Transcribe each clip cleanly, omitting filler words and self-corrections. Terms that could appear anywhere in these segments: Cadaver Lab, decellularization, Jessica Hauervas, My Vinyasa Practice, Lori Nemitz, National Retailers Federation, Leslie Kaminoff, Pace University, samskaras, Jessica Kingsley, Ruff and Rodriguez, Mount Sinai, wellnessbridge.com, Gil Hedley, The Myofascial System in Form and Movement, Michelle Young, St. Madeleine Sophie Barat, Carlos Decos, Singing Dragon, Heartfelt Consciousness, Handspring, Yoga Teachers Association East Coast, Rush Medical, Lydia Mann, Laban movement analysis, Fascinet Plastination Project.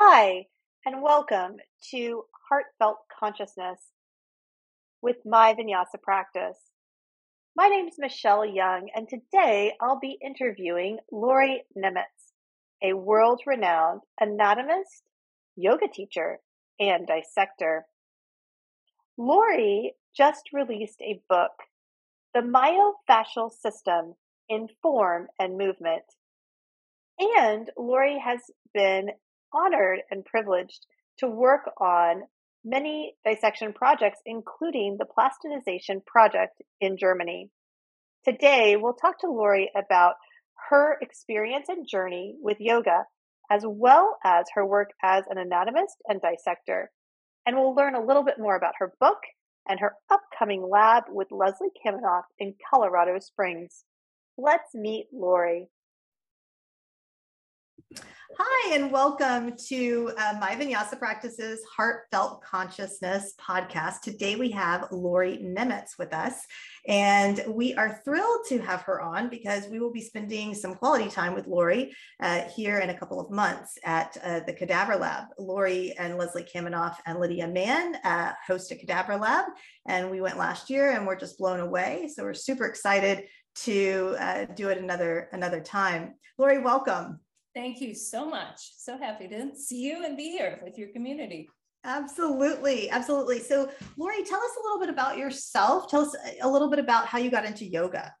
Hi, and welcome to Heartfelt Consciousness with My Vinyasa Practice. My name is Michelle Young, and today I'll be interviewing Lori Nemitz, a world-renowned anatomist, yoga teacher, and dissector. Lori just released a book, The Myofascial System in Form and Movement, and Lori has been honored and privileged to work on many dissection projects, including the Plastination Project in Germany. Today, we'll talk to Lori about her experience and journey with yoga, as well as her work as an anatomist and dissector. And we'll learn a little bit more about her book and her upcoming lab with Leslie Kaminoff in Colorado Springs. Let's meet Lori. Hi, and welcome to My Vinyasa Practice's Heartfelt Consciousness podcast. Today we have Lori Nemitz with us, and we are thrilled to have her on because we will be spending some quality time with Lori here in a couple of months at the Cadaver Lab. Lori and Leslie Kaminoff and Lydia Mann host a Cadaver Lab, and we went last year and we're just blown away. So we're super excited to do it another time. Lori, welcome. Thank you so much. So happy to see you and be here with your community. Absolutely. Absolutely. So Lori, tell us a little bit about yourself. Tell us a little bit about how you got into yoga.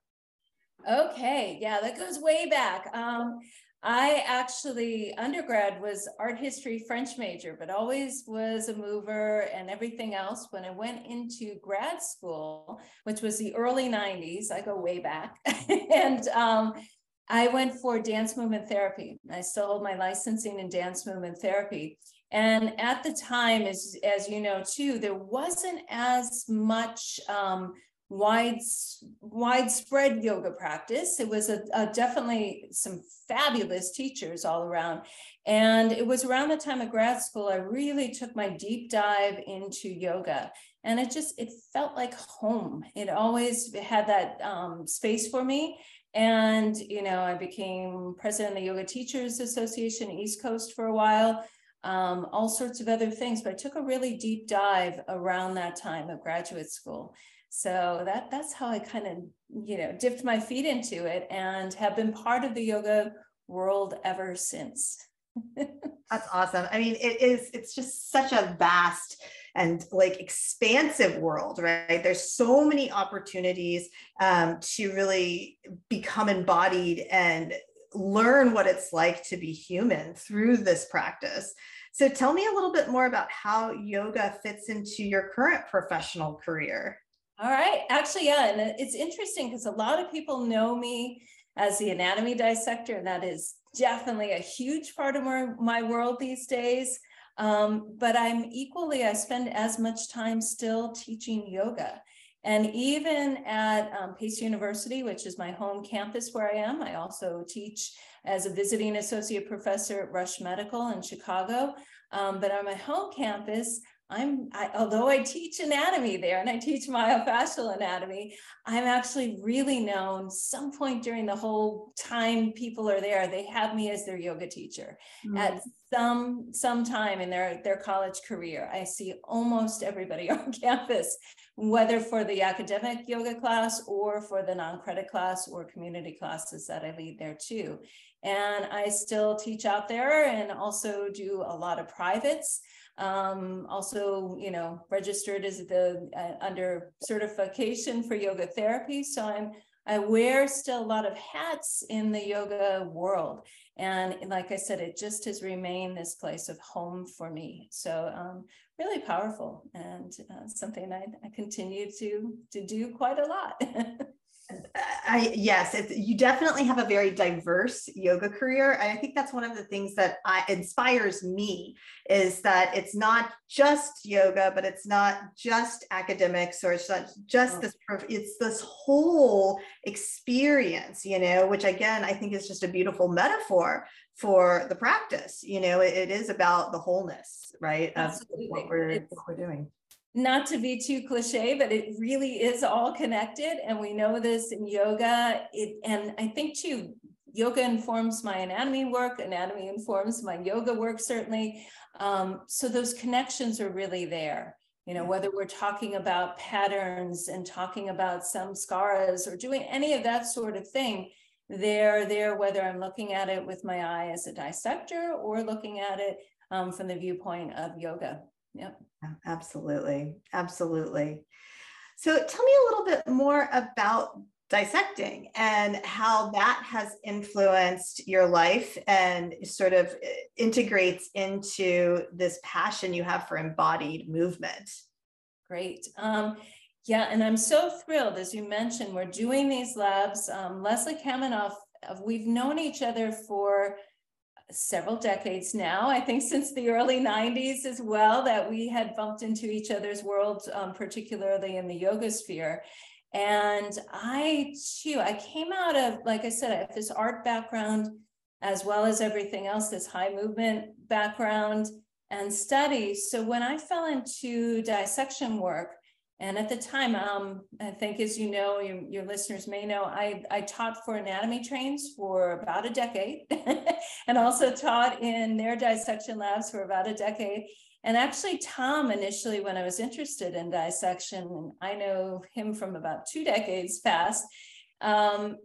Okay. Yeah, that goes way back. I actually, undergrad was art history, French major, but always was a mover and everything else. When I went into grad school, which was the early 90s, I go way back. And I went for dance movement therapy. I still hold my licensing in dance movement therapy. And at the time, as you know, too, there wasn't as much widespread yoga practice. It was a definitely some fabulous teachers all around. And it was around the time of grad school, I really took my deep dive into yoga. And it felt like home. It always had that space for me. And, you know, I became president of the Yoga Teachers Association East Coast for a while, all sorts of other things. But I took a really deep dive around that time of graduate school. So that's how I kind of, you know, dipped my feet into it and have been part of the yoga world ever since. That's awesome. I mean, it's just such a vast and like expansive world, right? There's so many opportunities to really become embodied and learn what it's like to be human through this practice. So tell me a little bit more about how yoga fits into your current professional career. All right. Actually, yeah. And it's interesting because a lot of people know me as the anatomy dissector, and that is definitely a huge part of my world these days. But I spend as much time still teaching yoga. And even at Pace University, which is my home campus where I am, I also teach as a visiting associate professor at Rush Medical in Chicago. But on my home campus, although I teach anatomy there and I teach myofascial anatomy, I'm actually really known. Some point during the whole time people are there, they have me as their yoga teacher. Mm-hmm. At some time in their college career. I see almost everybody on campus, whether for the academic yoga class or for the non-credit class or community classes that I lead there too. And I still teach out there and also do a lot of privates. Also, you know, registered as under certification for yoga therapy. So I wear still a lot of hats in the yoga world. And like I said, it just has remained this place of home for me. So really powerful and something I continue to do quite a lot. Yes, you definitely have a very diverse yoga career. And I think that's one of the things that inspires me is that it's not just yoga, but it's not just academics or it's not just this, it's this whole experience, you know, which again, I think is just a beautiful metaphor for the practice. You know, it is about the wholeness, right? Absolutely. Of what we're doing. Not to be too cliche, but it really is all connected. And we know this in yoga. And I think too, yoga informs my anatomy work, anatomy informs my yoga work, certainly. So those connections are really there. You know, whether we're talking about patterns and talking about samskaras or doing any of that sort of thing, they're there whether I'm looking at it with my eye as a dissector or looking at it from the viewpoint of yoga. Yep. Absolutely. Absolutely. So tell me a little bit more about dissecting and how that has influenced your life and sort of integrates into this passion you have for embodied movement. Great. Yeah, and I'm so thrilled, as you mentioned, we're doing these labs. Leslie Kaminoff, we've known each other for several decades now, I think since the early 90s as well, that we had bumped into each other's worlds, particularly in the yoga sphere. And I came out of, like I said, I have this art background, as well as everything else, this high movement background and study. So when I fell into dissection work, and at the time, I think, as you know, your listeners may know, I taught for Anatomy Trains for about a decade and also taught in their dissection labs for about a decade. And actually, Tom, initially, when I was interested in dissection, and I know him from about 2 decades past,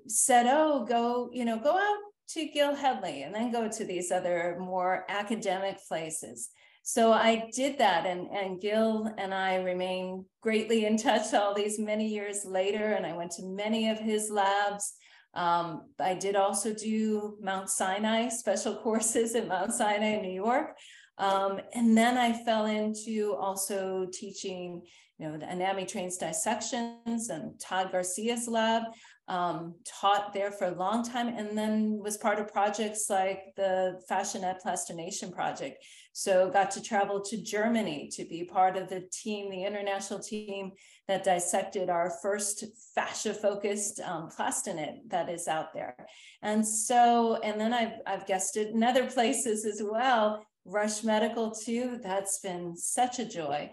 said, oh, go out to Gil Hedley and then go to these other more academic places. So I did that, and Gil and I remain greatly in touch all these many years later, and I went to many of his labs. I did also do Mount Sinai, special courses at Mount Sinai, New York. And then I fell into also teaching, the Anatomy Trains dissections and Todd Garcia's lab, taught there for a long time, and then was part of projects like the Fascinet Plastination Project. So got to travel to Germany to be part of the team, the international team that dissected our first fascia-focused plastinet that is out there. And so, and then I've guested in other places as well, Rush Medical too, that's been such a joy.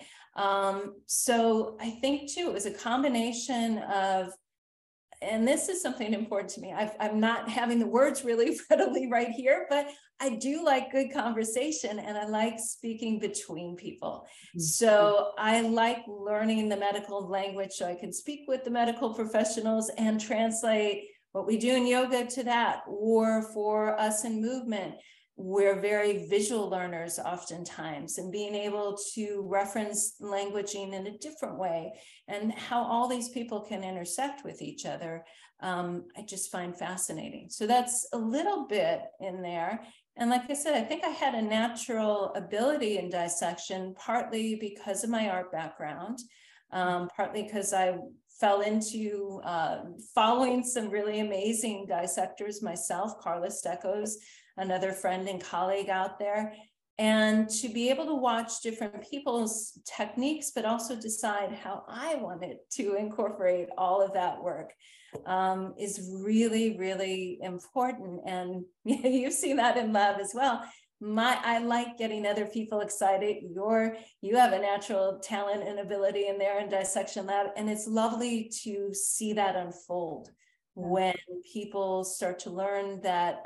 So I think too, it was a combination of, and this is something important to me, I'm not having the words really readily right here, but I do like good conversation and I like speaking between people. Mm-hmm. So I like learning the medical language so I can speak with the medical professionals and translate what we do in yoga to that, or for us in movement. We're very visual learners oftentimes, and being able to reference languaging in a different way and how all these people can intersect with each other, I just find fascinating. So that's a little bit in there. And like I said, I think I had a natural ability in dissection, partly because of my art background, partly because I fell into following some really amazing dissectors myself, Carlos Decos, another friend and colleague out there, and to be able to watch different people's techniques, but also decide how I wanted to incorporate all of that work is really, really important. And you've seen that in lab as well. I like getting other people excited. You have a natural talent and ability in there in dissection lab, and it's lovely to see that unfold when people start to learn that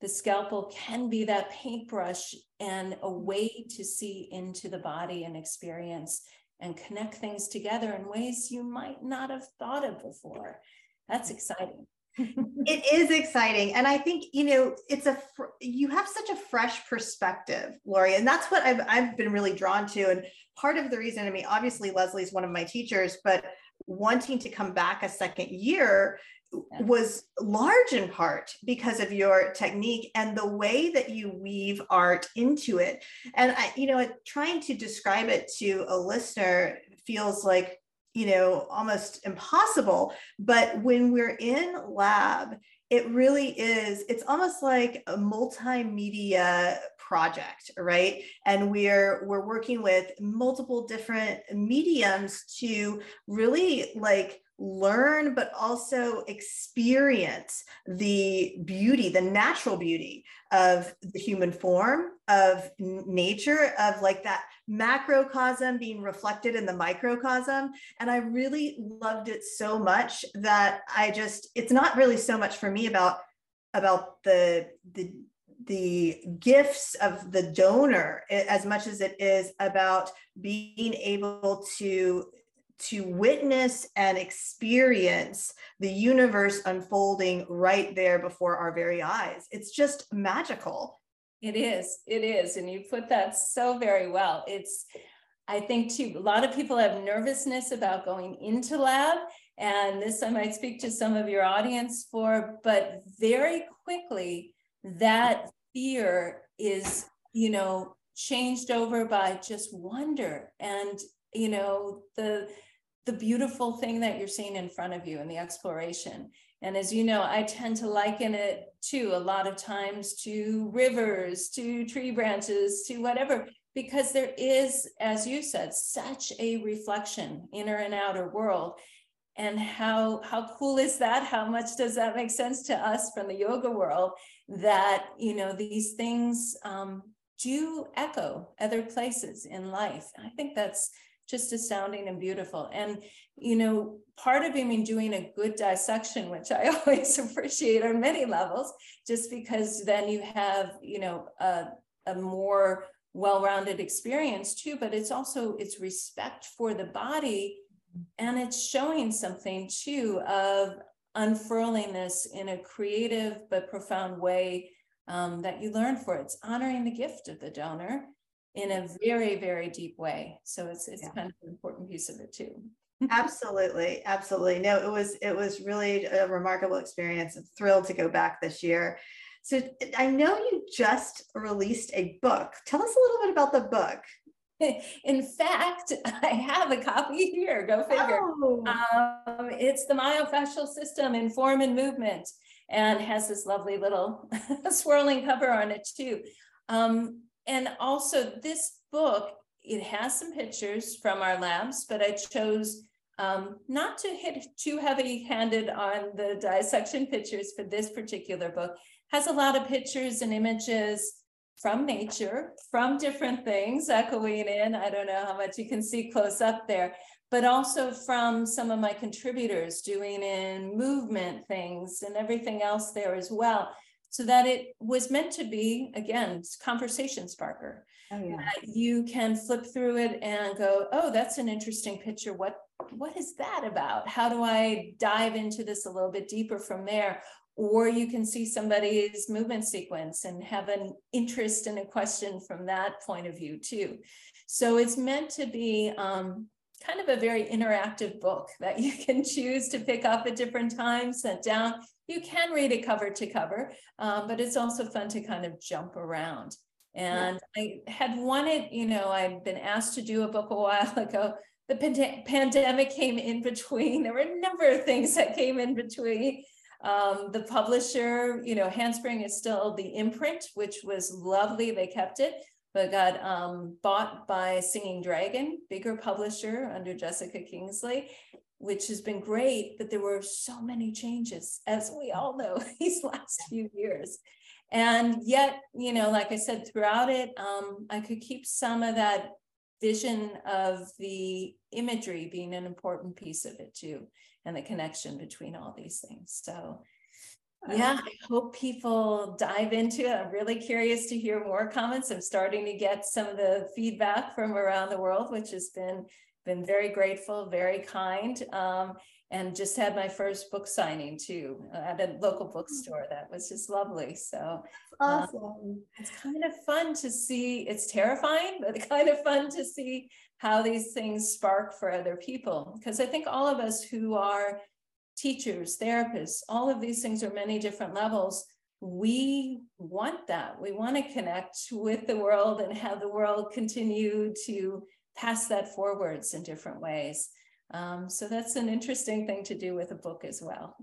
the scalpel can be that paintbrush and a way to see into the body and experience and connect things together in ways you might not have thought of before. That's exciting. It is exciting. And I think, it's you have such a fresh perspective, Lori, and that's what I've been really drawn to. And part of the reason, obviously Leslie's one of my teachers, but wanting to come back a second year was large in part because of your technique and the way that you weave art into it. And trying to describe it to a listener feels like, almost impossible. But when we're in lab, it really is, it's almost like a multimedia project, right? And we're working with multiple different mediums to really learn, but also experience the beauty, the natural beauty of the human form, of nature, of that macrocosm being reflected in the microcosm. And I really loved it so much that it's not really so much for me about about the gifts of the donor as much as it is about being able to witness and experience the universe unfolding right there before our very eyes. It's just magical. It is. And you put that so very well. It's, I think too, a lot of people have nervousness about going into lab, and this I might speak to some of your audience for, but very quickly that fear is, you know, changed over by just wonder and, you know, the beautiful thing that you're seeing in front of you and the exploration. And as you know, I tend to liken it to a lot of times to rivers, to tree branches, to whatever, because there is, as you said, such a reflection, inner and outer world. And how cool is that? How much does that make sense to us from the yoga world that, you know, these things do echo other places in life? I think that's just astounding and beautiful. And, you know, part of doing a good dissection, which I always appreciate on many levels, just because then you have, you know, a more well-rounded experience too, but it's also, it's respect for the body, and it's showing something too of unfurling this in a creative but profound way that you learn for. It's honoring the gift of the donor in a very, very deep way. So it's kind of an important piece of it too. Absolutely. Absolutely. No, it was really a remarkable experience. I'm thrilled to go back this year. So I know you just released a book. Tell us a little bit about the book. In fact, I have a copy here, go figure. Oh. It's The Myofascial System in Form and Movement, and has this lovely little swirling cover on it too. And also this book, it has some pictures from our labs, but I chose not to hit too heavy-handed on the dissection pictures for this particular book. Has a lot of pictures and images from nature, from different things echoing in. I don't know how much you can see close up there, but also from some of my contributors doing in movement things and everything else there as well. So that it was meant to be, again, conversation sparker. Oh, yeah. You can flip through it and go, oh, that's an interesting picture. What is that about? How do I dive into this a little bit deeper from there? Or you can see somebody's movement sequence and have an interest and a question from that point of view too. So it's meant to be kind of a very interactive book that you can choose to pick up at different times, set down. You can read it cover to cover, but it's also fun to kind of jump around. And yeah. I had wanted, you know, I'd been asked to do a book a while ago. The pandemic came in between. There were a number of things that came in between. The publisher, you know, Handspring is still the imprint, which was lovely. They kept it, but got bought by Singing Dragon, bigger publisher under Jessica Kingsley, which has been great. But there were so many changes, as we all know, these last few years. And yet, you know, like I said, throughout it, I could keep some of that vision of the imagery being an important piece of it too, and the connection between all these things. So yeah, I hope people dive into it. I'm really curious to hear more comments. I'm starting to get some of the feedback from around the world, which has been very grateful, very kind, and just had my first book signing too at a local bookstore. That was just lovely. So awesome. It's kind of fun to see. It's terrifying, but it's kind of fun to see how these things spark for other people. Because I think all of us who are teachers, therapists, all of these things are many different levels. We want that. We want to connect with the world and have the world continue to pass that forwards in different ways. So that's an interesting thing to do with a book as well.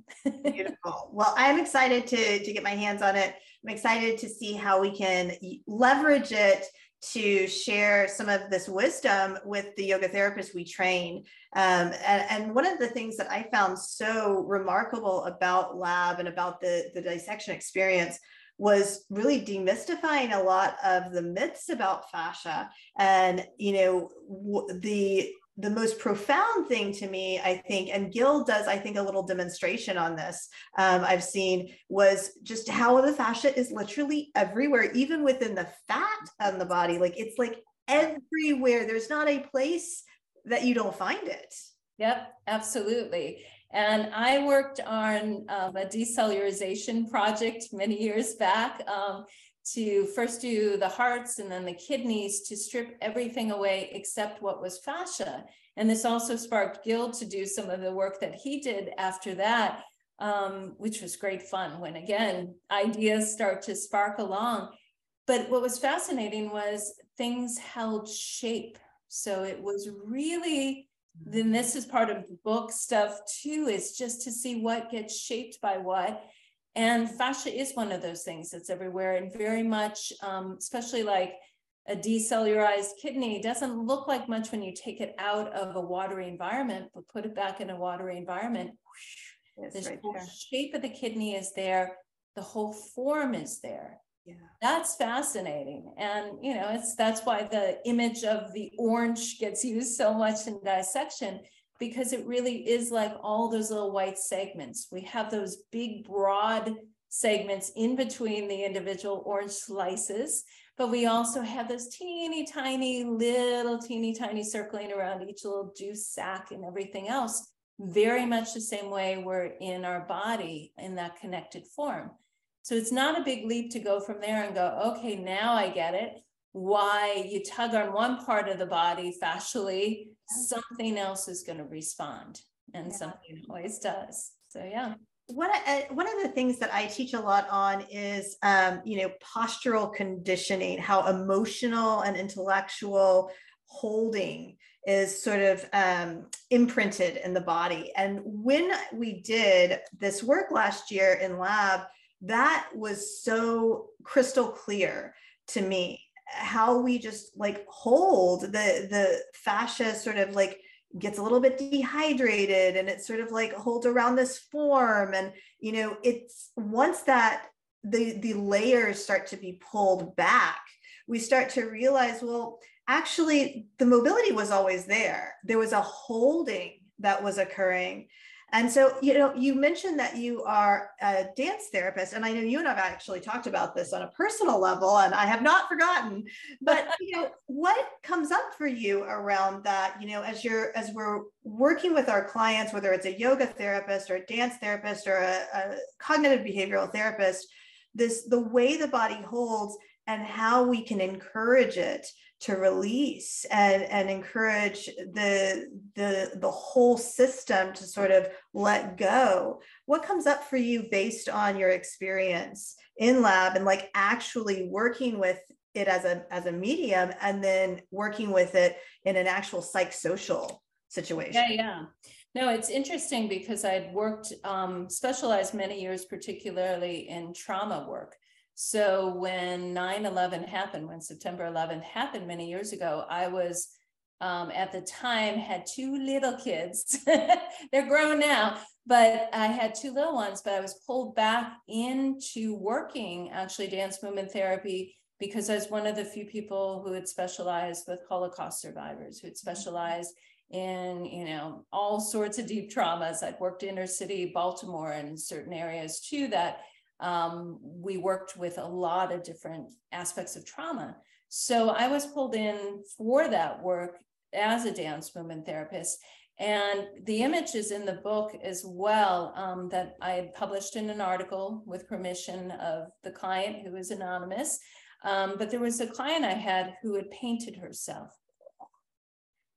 Beautiful. Well, I'm excited to get my hands on it. I'm excited to see how we can leverage it to share some of this wisdom with the yoga therapists we train. And one of the things that I found so remarkable about lab and about the dissection experience was really demystifying a lot of the myths about fascia and, you know, the the most profound thing to me, I think, and Gil does, I think, a little demonstration on this, I've seen, was just how the fascia is literally everywhere, even within the fat on the body. Like, it's like everywhere. There's not a place that you don't find it. Yep, absolutely. And I worked on a decellularization project many years back, to first do the hearts and then the kidneys, to strip everything away except what was fascia. And this also sparked Gil to do some of the work that he did after that, which was great fun when, again, ideas start to spark along. But what was fascinating was things held shape. So it was really, then this is part of the book stuff too, is just to see what gets shaped by what. And fascia is one of those things that's everywhere, and very much, especially like a decellularized kidney, doesn't look like much when you take it out of a watery environment, but put it back in a watery environment, whoosh, the right whole shape of the kidney is there, the whole form is there. Yeah. That's fascinating. And, you know, it's, that's why the image of the orange gets used so much in dissection, because it really is like all those little white segments. We have those big, broad segments in between the individual orange slices, but we also have those teeny tiny circling around each little juice sac and everything else, very much the same way we're in our body in that connected form. So it's not a big leap to go from there and go, okay, now I get it, why you tug on one part of the body fascially, something else is going to respond, and something always does. So yeah. One of the things that I teach a lot on is, you know, postural conditioning, how emotional and intellectual holding is sort of imprinted in the body. And when we did this work last year in lab, that was so crystal clear to me, how we just like hold the fascia, sort of like gets a little bit dehydrated, and it sort of like holds around this form. And, you know, it's once that the layers start to be pulled back, we start to realize, well, actually the mobility was always there. There was a holding that was occurring. And so, you know, you mentioned that you are a dance therapist, and I know you and I've actually talked about this on a personal level, and I have not forgotten, but, you know, what comes up for you around that, you know, as we're working with our clients, whether it's a yoga therapist or a dance therapist or a cognitive behavioral therapist, the way the body holds and how we can encourage it to release, and encourage the whole system to sort of let go. What comes up for you based on your experience in lab and like actually working with it as a medium, and then working with it in an actual psychosocial situation? Yeah. No, it's interesting because I'd worked, specialized many years, particularly in trauma work. So when 9/11 happened, when September 11th happened many years ago, I was, at the time, had two little kids. They're grown now, but I had two little ones, but I was pulled back into working actually dance movement therapy, because I was one of the few people who had specialized with Holocaust survivors, who had specialized in, you know, all sorts of deep traumas. I'd worked inner city Baltimore and certain areas too that we worked with a lot of different aspects of trauma. So I was pulled in for that work as a dance movement therapist. And the image is in the book as well, that I had published in an article with permission of the client, who is anonymous. But there was a client I had who had painted herself,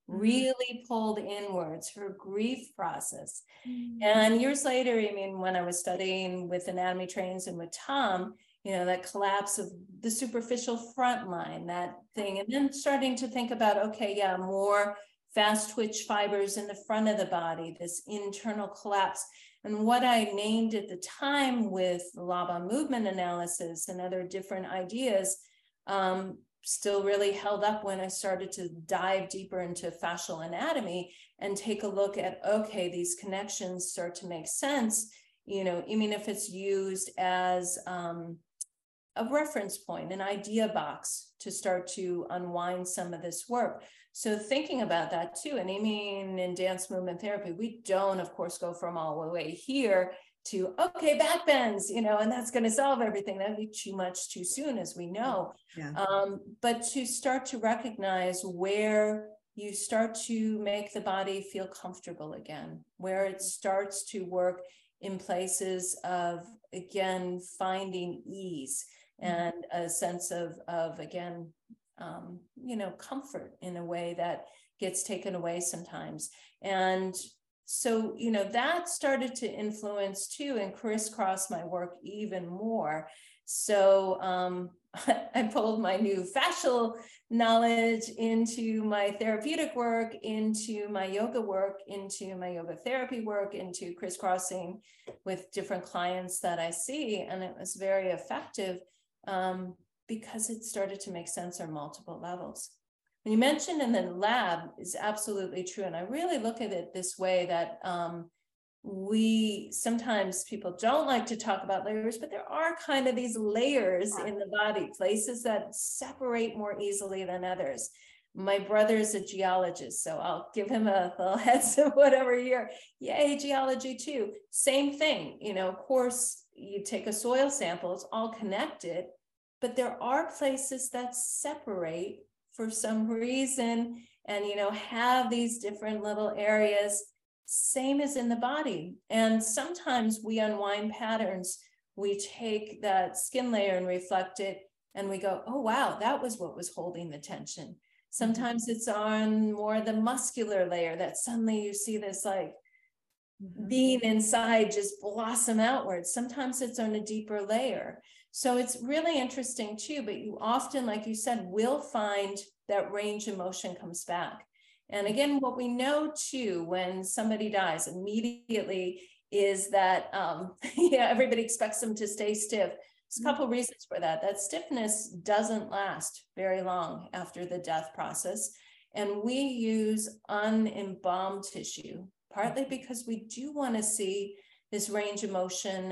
really pulled inwards, her grief process. And years later, I mean, when I was studying with Anatomy Trains and with Tom, you know, that collapse of the superficial front line, that thing, and then starting to think about, okay, yeah, more fast twitch fibers in the front of the body, this internal collapse. And what I named at the time with Laban movement analysis and other different ideas, still really held up when I started to dive deeper into fascial anatomy and take a look at, okay, these connections start to make sense, you know, even if it's used as a reference point, an idea box to start to unwind some of this work. So thinking about that too, and I mean, in dance movement therapy, we don't, of course, go from all the way here to, okay, back bends, you know, and that's going to solve everything. That'd be too much too soon, as we know. Yeah. But to start to recognize where you start to make the body feel comfortable again, where it starts to work in places of, again, finding ease and a sense of again, you know, comfort in a way that gets taken away sometimes. And so, you know, that started to influence too and crisscross my work even more. So I pulled my new fascial knowledge into my therapeutic work, into my yoga work, into my yoga therapy work, into crisscrossing with different clients that I see. And it was very effective because it started to make sense on multiple levels. When you mentioned in the lab is absolutely true. And I really look at it this way, that we sometimes people don't like to talk about layers, but there are kind of these layers in the body, places that separate more easily than others. My brother is a geologist, so I'll give him a little heads of whatever year. Yay, geology too. Same thing, you know, of course, you take a soil sample, it's all connected, but there are places that separate for some reason and, you know, have these different little areas, same as in the body. And sometimes we unwind patterns. We take that skin layer and reflect it and we go, oh, wow, that was what was holding the tension. Sometimes it's on more the muscular layer that suddenly you see this like being inside just blossom outwards. Sometimes it's on a deeper layer. So it's really interesting too, but you often, like you said, will find that range of motion comes back. And again, what we know too, when somebody dies immediately is that, yeah, everybody expects them to stay stiff. There's a couple of reasons for that. That stiffness doesn't last very long after the death process. And we use unembalmed tissue, partly because we do want to see this range of motion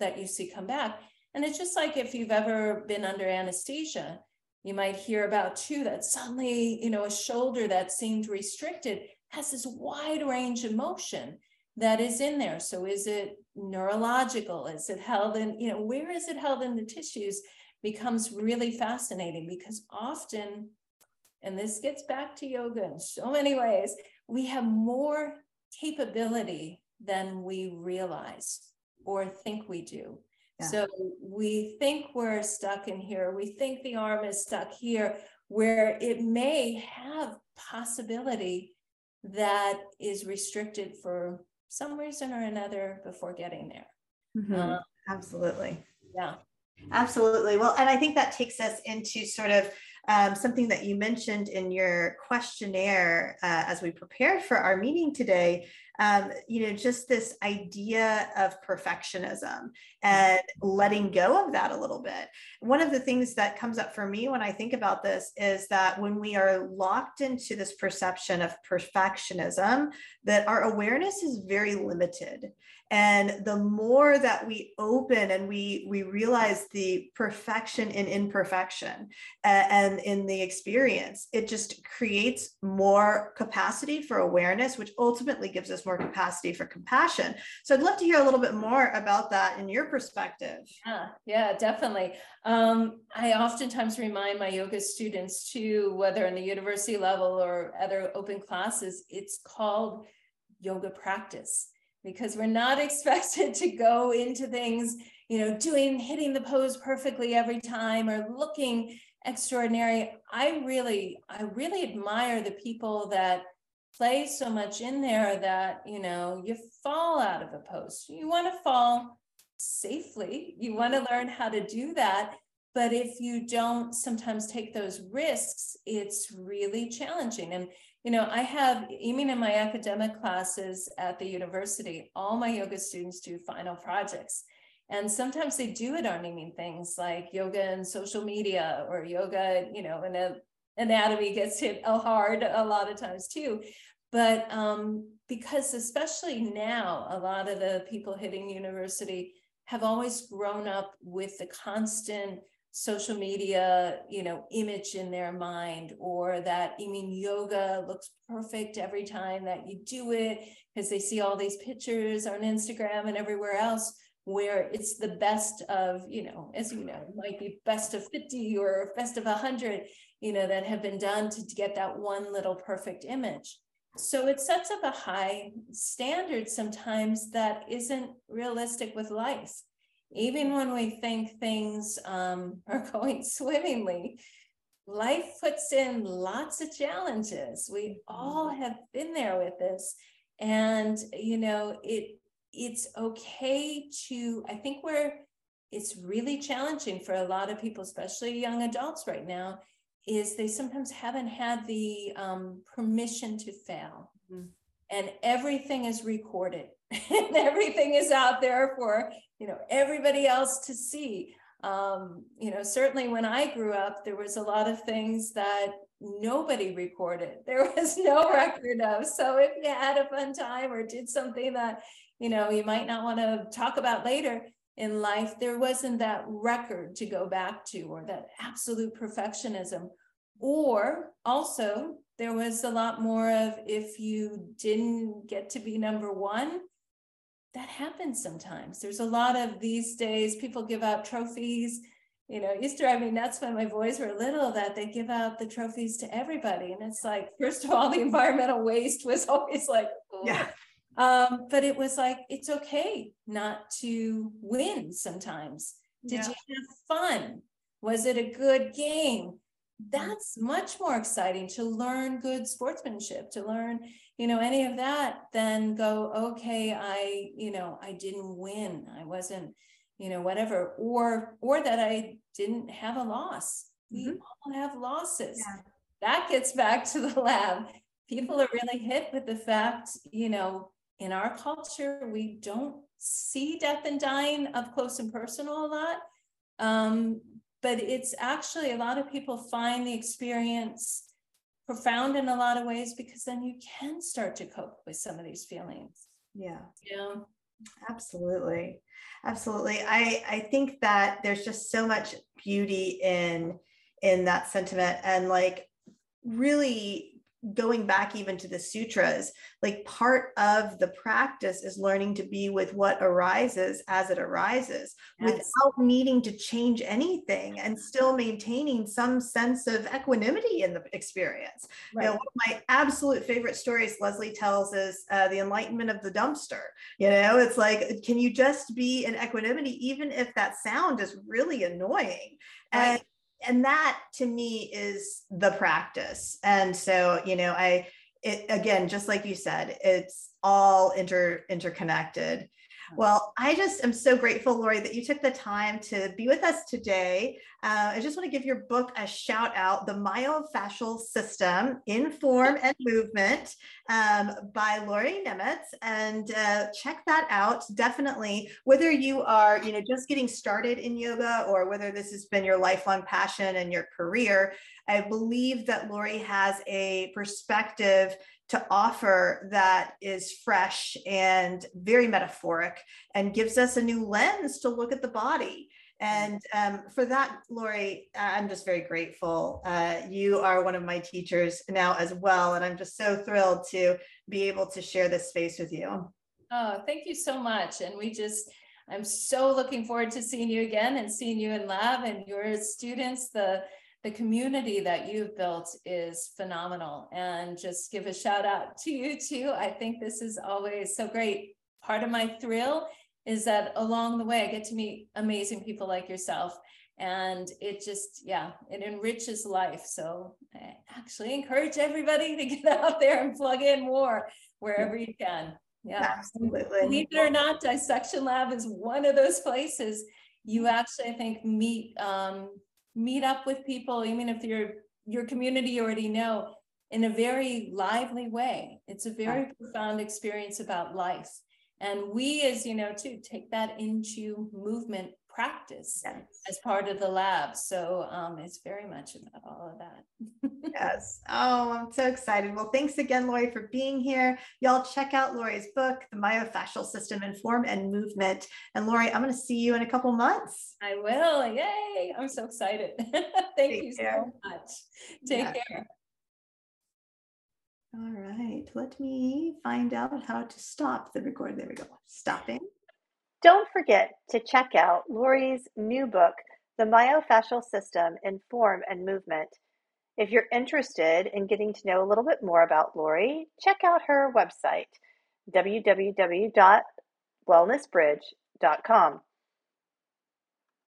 that you see come back. And it's just like if you've ever been under anesthesia, you might hear about too that suddenly, you know, a shoulder that seemed restricted has this wide range of motion that is in there. So is it neurological? Is it held in, you know, where is it held in the tissues becomes really fascinating, because often, and this gets back to yoga in so many ways, we have more capability than we realize or think we do. Yeah. So we think we're stuck in here. We think the arm is stuck here, where it may have possibility that is restricted for some reason or another before getting there. Mm-hmm. Absolutely. Yeah. Absolutely. Well, and I think that takes us into sort of something that you mentioned in your questionnaire as we prepared for our meeting today, you know, just this idea of perfectionism and letting go of that a little bit. One of the things that comes up for me when I think about this is that when we are locked into this perception of perfectionism, that our awareness is very limited. And the more that we open and we realize the perfection in imperfection and in the experience, it just creates more capacity for awareness, which ultimately gives us more capacity for compassion. So I'd love to hear a little bit more about that in your perspective. Yeah, definitely. I oftentimes remind my yoga students too, whether in the university level or other open classes, it's called yoga practice, because we're not expected to go into things, you know, hitting the pose perfectly every time or looking extraordinary. I really admire the people that play so much in there that, you know, you fall out of a pose. You want to fall safely. You want to learn how to do that. But if you don't sometimes take those risks, it's really challenging. And, you know, I have, even in my academic classes at the university, all my yoga students do final projects. And sometimes they do it on things like yoga and social media, or yoga, you know, and anatomy gets hit hard a lot of times too. But because especially now, a lot of the people hitting university have always grown up with the constant social media, you know, image in their mind, or that, I mean, yoga looks perfect every time that you do it, because they see all these pictures on Instagram and everywhere else where it's the best of, you know, as you know, it might be best of 50 or best of 100, you know, that have been done to get that one little perfect image. So it sets up a high standard sometimes that isn't realistic with life. Even when we think things are going swimmingly, life puts in lots of challenges. We all have been there with this. And, you know, it's okay to, I think it's really challenging for a lot of people, especially young adults right now, is they sometimes haven't had the permission to fail. Mm-hmm. And everything is recorded and everything is out there for, you know, everybody else to see. You know, certainly when I grew up, there was a lot of things that nobody recorded. There was no record of. So if you had a fun time or did something that, you know, you might not want to talk about later in life, there wasn't that record to go back to, or that absolute perfectionism. Or also, there was a lot more of, if you didn't get to be number one, that happens sometimes. There's a lot of, these days, people give out trophies. You know, it used to drive me nuts when my boys were little that they give out the trophies to everybody. And it's like, first of all, the environmental waste was always like, oh. Yeah. But it was like, it's okay not to win sometimes. Did you have fun? Was it a good game? That's much more exciting, to learn good sportsmanship, to learn, you know, any of that, than go, okay, I, you know, I didn't win. I wasn't, you know, whatever, or that I didn't have a loss. Mm-hmm. We all have losses. Yeah. That gets back to the lab. People are really hit with the fact, you know, in our culture, we don't see death and dying up close and personal a lot. But it's actually, a lot of people find the experience profound in a lot of ways, because then you can start to cope with some of these feelings. Yeah. Yeah. Absolutely. Absolutely. I think that there's just so much beauty in that sentiment, and like really going back even to the sutras, like part of the practice is learning to be with what arises as it arises, without needing to change anything, and still maintaining some sense of equanimity in the experience. Right. You know, one of my absolute favorite stories Leslie tells is the enlightenment of the dumpster. You know, it's like, can you just be in equanimity, even if that sound is really annoying? Right. And that to me is the practice. And so, you know, again, just like you said, it's all interconnected. Well, I just am so grateful, Lori, that you took the time to be with us today. I just want to give your book a shout out, The Myofascial System in Form and Movement, by Lori Nemitz. And check that out, definitely, whether you are, you know, just getting started in yoga, or whether this has been your lifelong passion and your career. I believe that Lori has a perspective to offer that is fresh and very metaphoric, and gives us a new lens to look at the body. And for that, Lori, I'm just very grateful. You are one of my teachers now as well, and I'm just so thrilled to be able to share this space with you. Oh, thank you so much. And I'm so looking forward to seeing you again, and seeing you in lab and your students. The community that you've built is phenomenal. And just give a shout out to you too. I think this is always so great. Part of my thrill is that along the way, I get to meet amazing people like yourself. And it just, it enriches life. So I actually encourage everybody to get out there and plug in more wherever you can. Yeah, absolutely. Believe it or not, Dissection Lab is one of those places you actually, I think, meet up with people, even if your community you already know, in a very lively way. It's a very profound experience about life. And we, as you know, too, take that into movement practice as part of the lab. So it's very much about all of that. Yes. Oh, I'm so excited. Well, thanks again, Lori, for being here. Y'all check out Lori's book, The Myofascial System in Form and Movement. And Lori, I'm going to see you in a couple months. I will. Yay. I'm so excited. Thank you so much. Take care. All right. Let me find out how to stop the record. There we go. Stopping. Don't forget to check out Lori's new book, The Myofascial System in Form and Movement. If you're interested in getting to know a little bit more about Lori, check out her website, www.wellnessbridge.com.